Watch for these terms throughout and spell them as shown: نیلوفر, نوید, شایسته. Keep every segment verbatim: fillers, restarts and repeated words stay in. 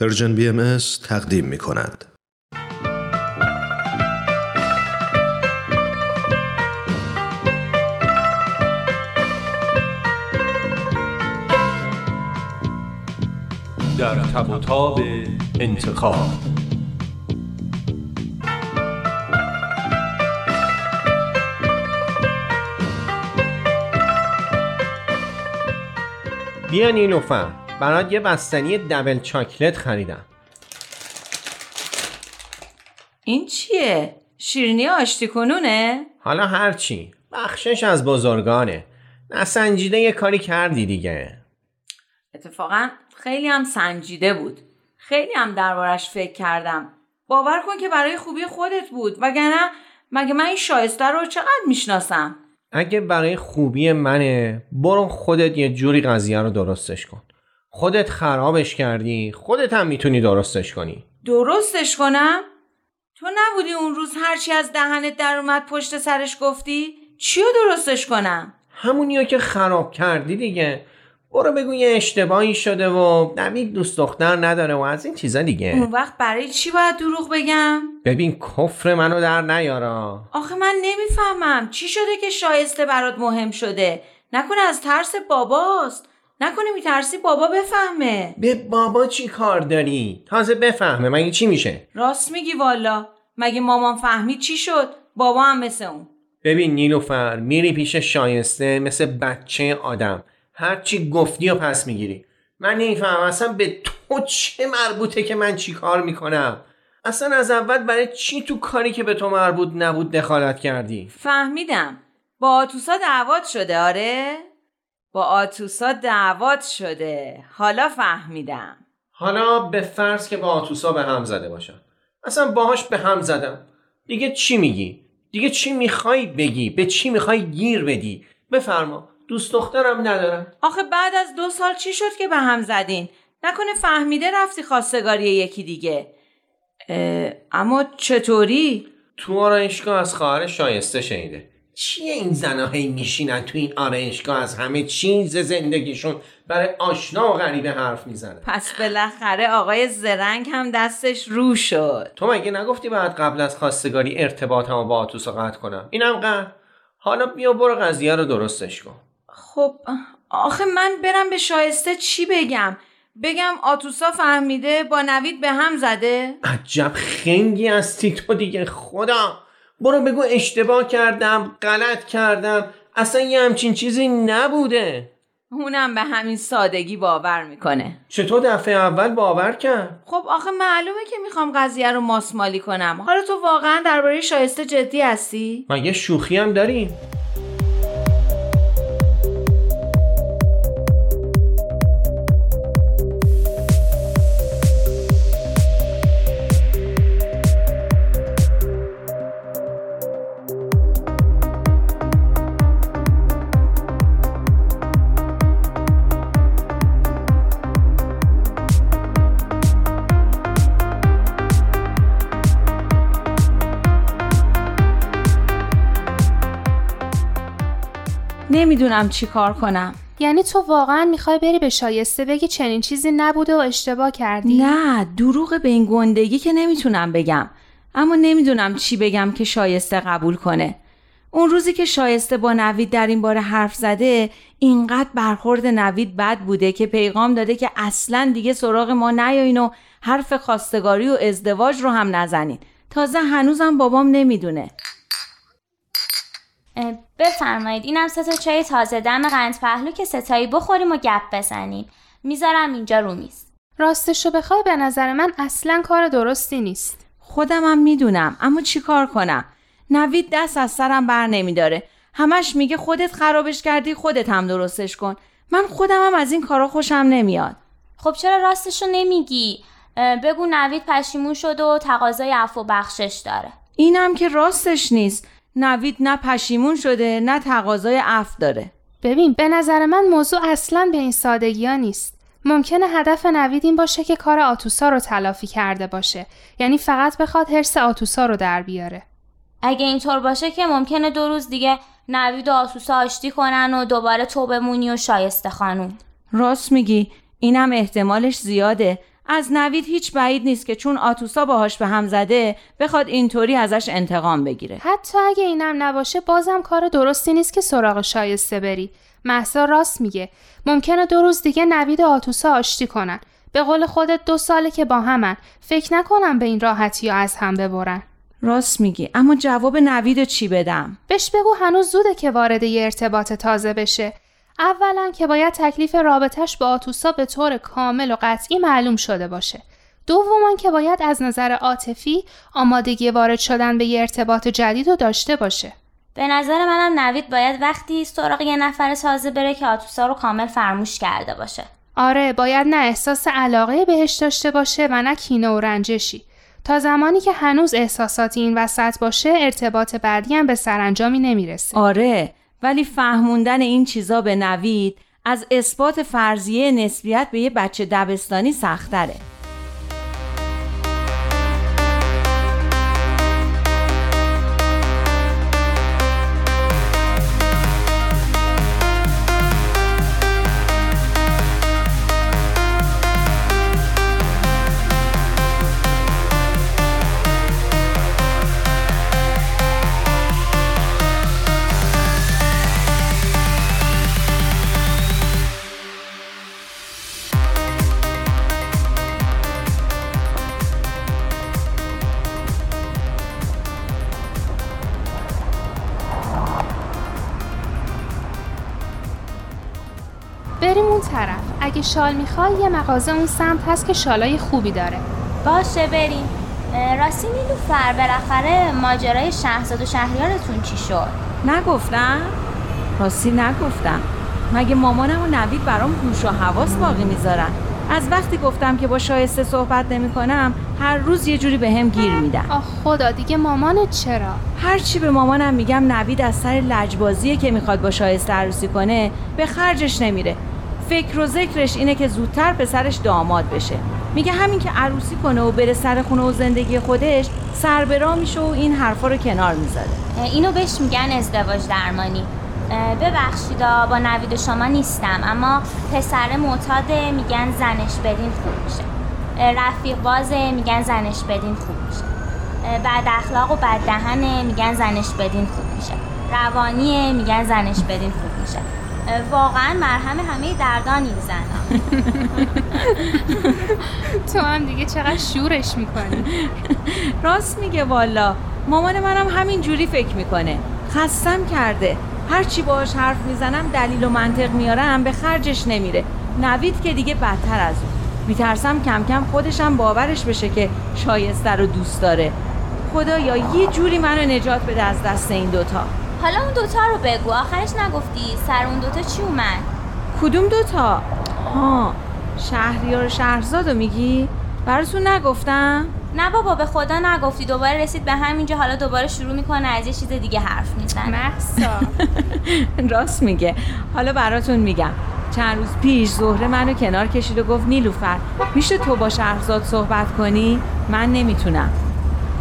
پرژن بی ام اس تقدیم می کند. در تب و تاب انتخاب بیا نیلوفر، برات یه بستنی دبل چاکلت خریدم. این چیه؟ شیرینی آشتی کنونه؟ حالا هرچی، بخشش از بزرگانه. نسنجیده یه کاری کردی دیگه. اتفاقا خیلی هم سنجیده بود. خیلی هم دربارش فکر کردم. باور کن که برای خوبی خودت بود، وگرنه مگه من این شایسته رو چقدر میشناسم؟ اگه برای خوبی منه، برو خودت یه جوری قضیه رو درستش کن. خودت خرابش کردی، خودت هم میتونی درستش کنی. درستش کنم؟ تو نبودی اون روز هرچی از دهنت در اومد پشت سرش گفتی؟ چیو درستش کنم؟ همونیو که خراب کردی دیگه. برو بگو یه اشتباهی شده و نوید دوست دختر نداره و از این چیزا دیگه. اون وقت برای چی باید دروغ بگم؟ ببین کفر منو در نیارا. آخه من نمیفهمم چی شده که شایسته برات مهم شده؟ نکنه از ترس باباست؟ نکنه میترسی بابا بفهمه؟ به بابا چی کار داری؟ تازه بفهمه مگه چی میشه؟ راست میگی والا. مگه مامان فهمید چی شد؟ بابا هم مثل اون. ببین نیلوفر، میری پیش شایسته مثل بچه آدم، هرچی گفتی و پس میگیری. من نمیفهمم اصلا به تو چه مربوطه که من چی کار میکنم؟ اصلا از اول برای چی تو کاری که به تو مربوط نبود دخالت کردی؟ فهمیدم. با آتوسا دعوت شده. آره؟ با آتوسا دعوت شده. حالا فهمیدم. حالا به فرض که با آتوسا به هم زده باشم. اصلا باهاش به هم زدم. دیگه چی میگی؟ دیگه چی میخوای بگی؟ به چی میخوای گیر بدی؟ بفرما. دوست دخترم ندارم. آخه بعد از دو سال چی شد که به هم زدین؟ نکنه فهمیده رفتی خواستگاری یکی دیگه؟ اما چطوری؟ تو آرایشگاه از خواهر شایسته شنیده. چیه این زناهایی میشینن تو این آرایشگاه از همه چیز زندگیشون برای آشنا و غریبه حرف میزنن؟ پس بالاخره آقای زرنگ هم دستش رو شد. تو مگه نگفتی بعد قبل از خواستگاری ارتباطمو با آتوسا قطع کنم؟ اینم قطع. حالا بیا برو قضیه رو درستش کن. خب آخه من برم به شایسته چی بگم؟ بگم آتوسا فهمیده با نوید به هم زده؟ عجب خنگی هستی تو دیگه. خدا برو بگو اشتباه کردم، غلط کردم، اصلا یه همچین چیزی نبوده. اونم به همین سادگی باور میکنه. چطور دفعه اول باور کرد؟ خب آخه معلومه که میخوام قضیه رو ماسمالی کنم. حالا تو واقعا درباره شایسته جدی هستی؟ مگه شوخی هم داری؟ نمیدونم چی کار کنم. یعنی تو واقعا میخوای بری به شایسته بگی چنین چیزی نبوده و اشتباه کردی؟ نه، دروغ به این گندگی که نمیتونم بگم. اما نمیدونم چی بگم که شایسته قبول کنه. اون روزی که شایسته با نوید در این باره حرف زده، اینقدر برخورد نوید بد بوده که پیغام داده که اصلاً دیگه سراغ ما نیاین و حرف خواستگاری و ازدواج رو هم نزنین. تازه هنوزم بابام نمیدونه. بفرمایید، اینم سه تا چای تازه دم قند پهلو که ستایی بخوریم و گپ بزنیم. میذارم اینجا رو میز. راستشو بخوای به نظر من اصلا کار درستی نیست. خودم هم میدونم، اما چی کار کنم؟ نوید دست از سرم بر نمیداره. همش میگه خودت خرابش کردی، خودت هم درستش کن. من خودم هم از این کارا خوشم نمیاد. خب چرا راستشو نمیگی؟ بگو نوید پشیمون شد و تقاضای عفو بخشش داره. اینم که راستش نیست. نوید نه پشیمون شده نه تقاضای عفو داره. ببین به نظر من موضوع اصلا به این سادگی ها نیست. ممکنه هدف نوید این باشه که کار آتوسا رو تلافی کرده باشه، یعنی فقط بخواد حرص آتوسا رو در بیاره. اگه اینطور باشه که ممکنه دو روز دیگه نوید و آتوسا آشتی کنن و دوباره توبه مونی و شایسته خانوم. راست میگی، اینم احتمالش زیاده. از نوید هیچ بعید نیست که چون آتوسا باهاش به هم زده بخواد اینطوری ازش انتقام بگیره. حتی اگه اینم نباشه بازم کار درستی نیست که سراغ شایسته بری. مهسا راست میگه. ممکنه دو روز دیگه نوید و آتوسا آشتی کنن. به قول خودت دو ساله که با همن. فکر نکنم به این راحتی از هم ببرن. راست میگی، اما جواب نوید چی بدم؟ بهش بگو هنوز زوده که وارد یه ارتباط تازه بشه. اولا که باید تکلیف رابطش با آتوسا به طور کامل و قطعی معلوم شده باشه. دوما که باید از نظر عاطفی آمادگی وارد شدن به یه ارتباط جدید رو داشته باشه. به نظر منم نوید باید وقتی سراغ یه نفر تازه بره که آتوسا رو کامل فراموش کرده باشه. آره، باید نه احساس علاقه بهش داشته باشه و نه کینه و رنجشی. تا زمانی که هنوز احساساتی این وسط باشه ارتباط بعدی هم به سرانجامی نمیرسه. آره، ولی فهموندن این چیزا به نوید از اثبات فرضیه نسبیت به یه بچه دبستانی سخت‌تره. بریم اون طرف. اگه شال میخوای یه مغازه اون سمت هست که شالای خوبی داره. باشه بریم. راستی نیلوفر، بالاخره ماجرای شهرزاد و شهریارتون چی شد؟ نگفتم؟ راستی نگفتم. مگه مامانم و نوید برام گوش و حواس باقی میذارن؟ از وقتی گفتم که با شایسته صحبت نمی کنم هر روز یه جوری به هم گیر میدن. آخ خدا، دیگه مامانت چرا؟ هر چی به مامانم میگم نوید از سر لجبازیه که میخواد با شایسته عروسی کنه به خرجش نمیره. فکر و ذکرش اینه که زودتر پسرش داماد بشه. میگه همین که عروسی کنه و بره سر خونه و زندگی خودش سر به راه میشه و این حرفا رو کنار میذاره. اینو بهش میگن ازدواج درمانی. ببخشیدا با نوید و شما نیستم، اما پسر معتاده میگن زنش بدین خوب میشه. رفیق بازه میگن زنش بدین خوب میشه. بد اخلاق و بد دهنه میگن زنش بدین خوب میشه. روانیه میگن زنش بدین خوب میشه. واقعا مرهم همه دردانی زن. تو هم دیگه چقدر شورش میکنی. راست میگه والا، مامان منم همین جوری فکر میکنه. خستم کرده. هر چی باهاش حرف میزنم دلیل و منطق میارم به خرجش نمیره. نوید که دیگه بدتر از اون. میترسم کم کم خودشم باورش بشه که شایسته رو دوست داره. خدایا یه جوری منو نجات بده از دست این دوتا. حالا اون دوتا رو بگو، آخرش نگفتی سر اون دوتا چی اومد؟ کدوم دوتا؟ ها، شهریار و شهرزاد رو میگی؟ براتون نگفتم؟ نه بابا به خدا نگفتی. دوباره رسید به همینجا، حالا دوباره شروع میکنه از یه چیز دیگه حرف میزنه. مهسا راست میگه. حالا براتون میگم. چند روز پیش زهره منو کنار کشید و گفت نیلوفر میشه تو با شهرزاد صحبت کنی؟ من نمیتونم.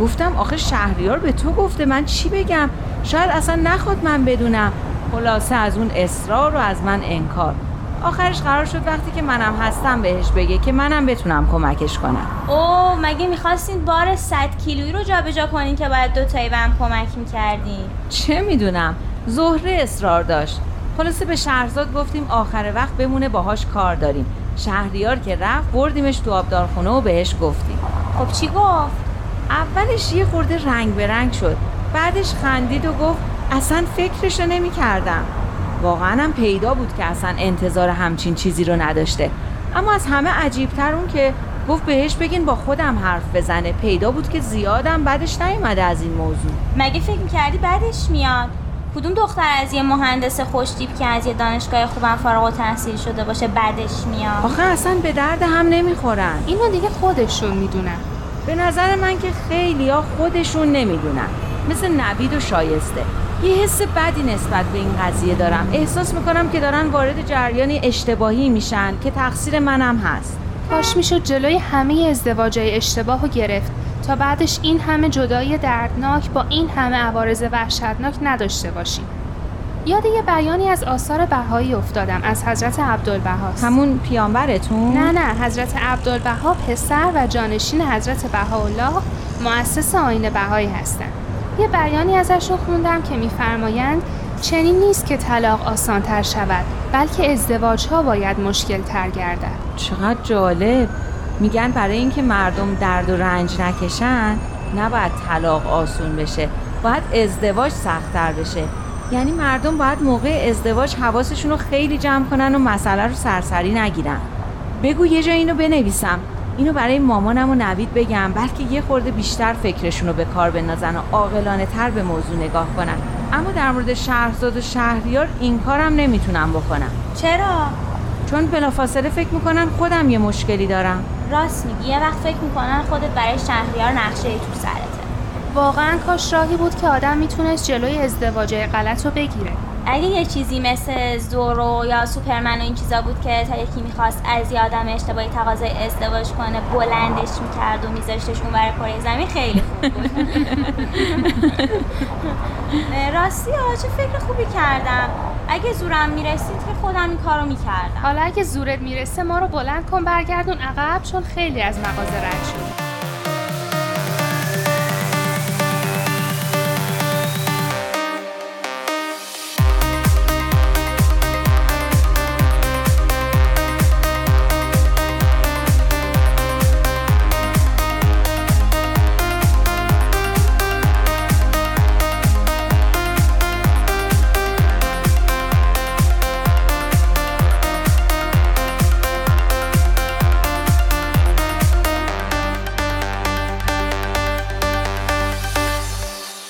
گفتم آخه شهریار به تو گفته، من چی بگم؟ شاید اصلا نخواد من بدونم. خلاصه از اون اصرار و از من انکار. آخرش قرار شد وقتی که منم هستم بهش بگه که منم بتونم کمکش کنم. اوه، مگه میخواستین بار صد کیلویی رو جا به جا کنین که باید دوتایی به هم کمک میکردین؟ چه میدونم، زهره اصرار داشت. خلاصه به شهرزاد گفتیم آخر وقت بمونه، باهاش کار داریم. شهریار که رفت بردیمش تو آبدارخونه و بهش گفتیم. خب چی گفت؟ اولش یه خورده رنگ به رنگ شد، بعدش خندید و گفت اصلا فکرشو نمیکردم. واقعا هم پیدا بود که اصلا انتظار همچین چیزی رو نداشته. اما از همه عجیب‌تر اون که گفت بهش بگین با خودم حرف بزنه. پیدا بود که زیادم بعدش نیومده از این موضوع. مگه فکر می‌کردی بعدش میاد؟ کدوم دختر از یه مهندس خوش‌تیپ که از یه دانشگاه خوبم فارغ التحصیل شده باشه بعدش میاد؟ آخه اصلا به درد هم نمیخورن. اینو دیگه خودشون میدونن. به نظر من که خیلی‌ها خودشون نمیدونن. مثل نوید و شایسته. یه حس بدی نسبت به این قضیه دارم. احساس میکنم که دارن وارد جریان اشتباهی میشن که تقصیر منم هست. کاش میشد جلوی همه ازدواجای اشتباهو گرفت تا بعدش این همه جدایی دردناک با این همه عوارض وحشتناک نداشته باشیم. یاد یه بیانی از آثار بهایی افتادم از حضرت عبدالبهاست. همون پیامبرتون؟ نه نه، حضرت عبدالبها پسر و جانشین حضرت بهاءالله مؤسس آیین بهایی هستند. یه بیانی ازشون خوندم که می‌فرمایند چنین نیست که طلاق آسان‌تر شود، بلکه ازدواج‌ها باید مشکل‌تر گردد. چقدر جالب. میگن برای اینکه مردم درد و رنج نکشن نباید طلاق آسون بشه، باید ازدواج سخت‌تر بشه. یعنی مردم باید موقع ازدواج حواسشون رو خیلی جمع کنن و مسئله رو سرسری نگیرن. بگو یه جا اینو بنویسم، اینو برای مامانم و نوید بگم، بلکه یه خورده بیشتر فکرشون رو به کار بندازن و عاقلانه‌تر به موضوع نگاه کنن. اما در مورد شهرزاد و شهریار این کارم نمیتونم بکنم. چرا؟ چون بلافاصله فکر میکنن خودم یه مشکلی دارم. راست میگی، یه وقت فکر میکنن خودت برای شهریار نقشه تو سرته. واقعا کاش راهی بود که آدم میتونست جلوی ازدواجه غلط رو بگیره. اگه یه چیزی مثل زورو یا سوپرمن و این چیزا بود که تا یکی میخواست از یه آدم اشتباهی تقاضای ازدواج کنه بلندش میکرد و میذاشتش اون برای کره زمین، خیلی خوب بود. راستی ها چه فکر خوبی کردم. اگه زورم میرسید که خودم این کارو میکردم. حالا اگه زورت میرسه ما رو بلند کن برگردون عقب، چون خیلی از مغازه رد شد.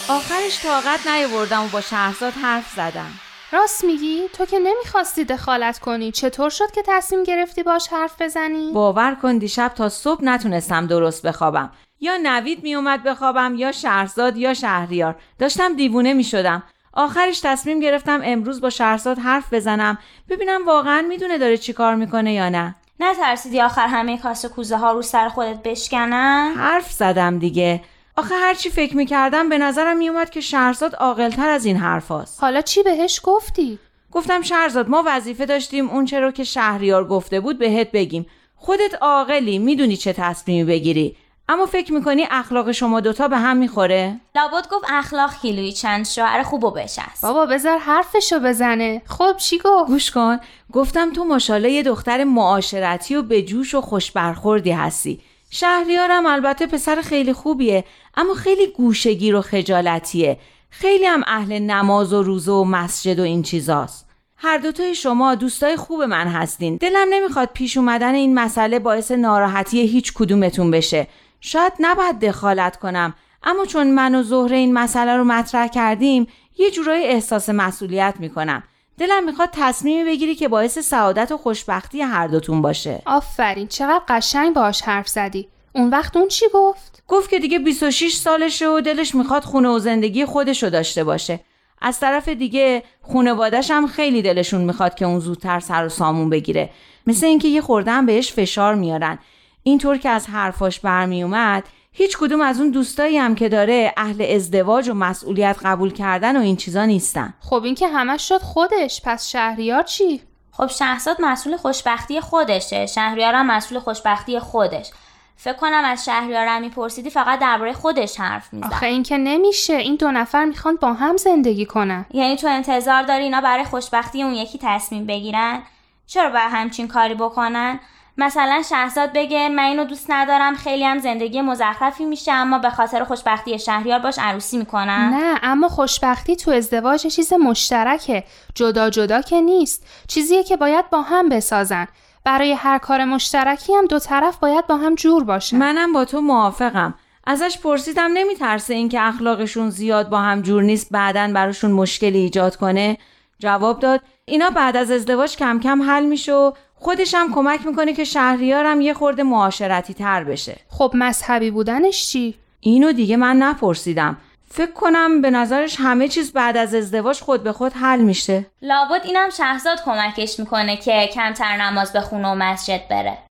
آخرش طاقت نیاوردم و با شهرزاد حرف زدم. راست میگی؟ تو که نمیخواستی دخالت کنی، چطور شد که تصمیم گرفتی باش حرف بزنی؟ باور کن دیشب تا صبح نتونستم درست بخوابم. یا نوید میومد بخوابم یا شهرزاد یا شهریار. داشتم دیوونه میشدم. آخرش تصمیم گرفتم امروز با شهرزاد حرف بزنم، ببینم واقعا میدونه داره چی کار میکنه یا نه. نترسیدی آخر همه کاسه کوزه ها رو سر خودت بشکنن؟ حرف زدم دیگه. آخه هرچی فکر میکردم به نظرم میومد که شهرزاد عاقل‌تر از این حرف هست. حالا چی بهش گفتی؟ گفتم شهرزاد ما وظیفه داشتیم اون چه رو که شهریار گفته بود بهت بگیم. خودت عاقلی، میدونی چه تصمیمی بگیری، اما فکر میکنی اخلاق شما دوتا به هم میخوره؟ لابد گفت اخلاق کیلویی چند شوهر خوبو بشست. بابا بذار حرفشو بزنه. خب چی گفت؟ گوش کن. گفتم تو ماشاءالله یه دختر معاشرتی و بجوش و خوش برخوردی هستی. شهریارم البته پسر خیلی خوبیه، اما خیلی گوشگیر و خجالتیه. خیلی هم اهل نماز و روزه و مسجد و این چیزاست. هر دوتای شما دوستای خوب من هستین. دلم نمیخواد پیش اومدن این مسئله باعث ناراحتی هیچ کدومتون بشه. شاید نباید دخالت کنم، اما چون من و زهره این مسئله رو مطرح کردیم یه جورایی احساس مسئولیت میکنم. دلم میخواد تصمیمی بگیری که باعث سعادت و خوشبختی هر دوتون باشه. آفرین، چقدر قشنگ باهاش حرف زدی. اون وقت اون چی گفت؟ گفت که دیگه بیست و شش سالشه و دلش میخواد خونه و زندگی خودشو داشته باشه. از طرف دیگه خانواده‌اش هم خیلی دلشون میخواد که اون زودتر سر و سامون بگیره. مثل اینکه یه خورده هم بهش فشار میارن. اینطور که از حرفاش برمی اومد هیچ کدوم از اون دوستایی هم که داره اهل ازدواج و مسئولیت قبول کردن و این چیزا نیستن. خب این که همش شد خودش. پس شهریار چی؟ خب شهرزاد مسئول خوشبختی خودشه، شهریار هم مسئول خوشبختی خودش. فکر کنم از شهریار هم میپرسیدی فقط درباره خودش حرف میزنه. آخه این که نمیشه، این دو نفر میخوان با هم زندگی کنن. یعنی تو انتظار داری اینا برای خوشبختی اون یکی تصمیم بگیرن؟ چرا با همچین کاری بکنن؟ مثلا شهرزاد بگه من اینو دوست ندارم، خیلی هم زندگی مزخرفی میشه، اما به خاطر خوشبختی شهریار باش عروسی میکنم. نه، اما خوشبختی تو ازدواج چیز مشترکه، جدا جدا که نیست. چیزیه که باید با هم بسازن. برای هر کار مشترکی هم دو طرف باید با هم جور باشن. منم با تو موافقم. ازش پرسیدم نمیترسه اینکه اخلاقشون زیاد با هم جور نیست بعدن براشون مشکلی ایجاد کنه؟ جواب داد اینا بعد از ازدواج کم کم حل میشه و خودش هم کمک میکنه که شهریارم یه خورده معاشرتی تر بشه. خب مذهبی بودنش چی؟ اینو دیگه من نپرسیدم. فکر کنم به نظرش همه چیز بعد از ازدواج خود به خود حل میشه. لابد اینم شهرزاد کمکش میکنه که کمتر نماز به خونه و مسجد بره.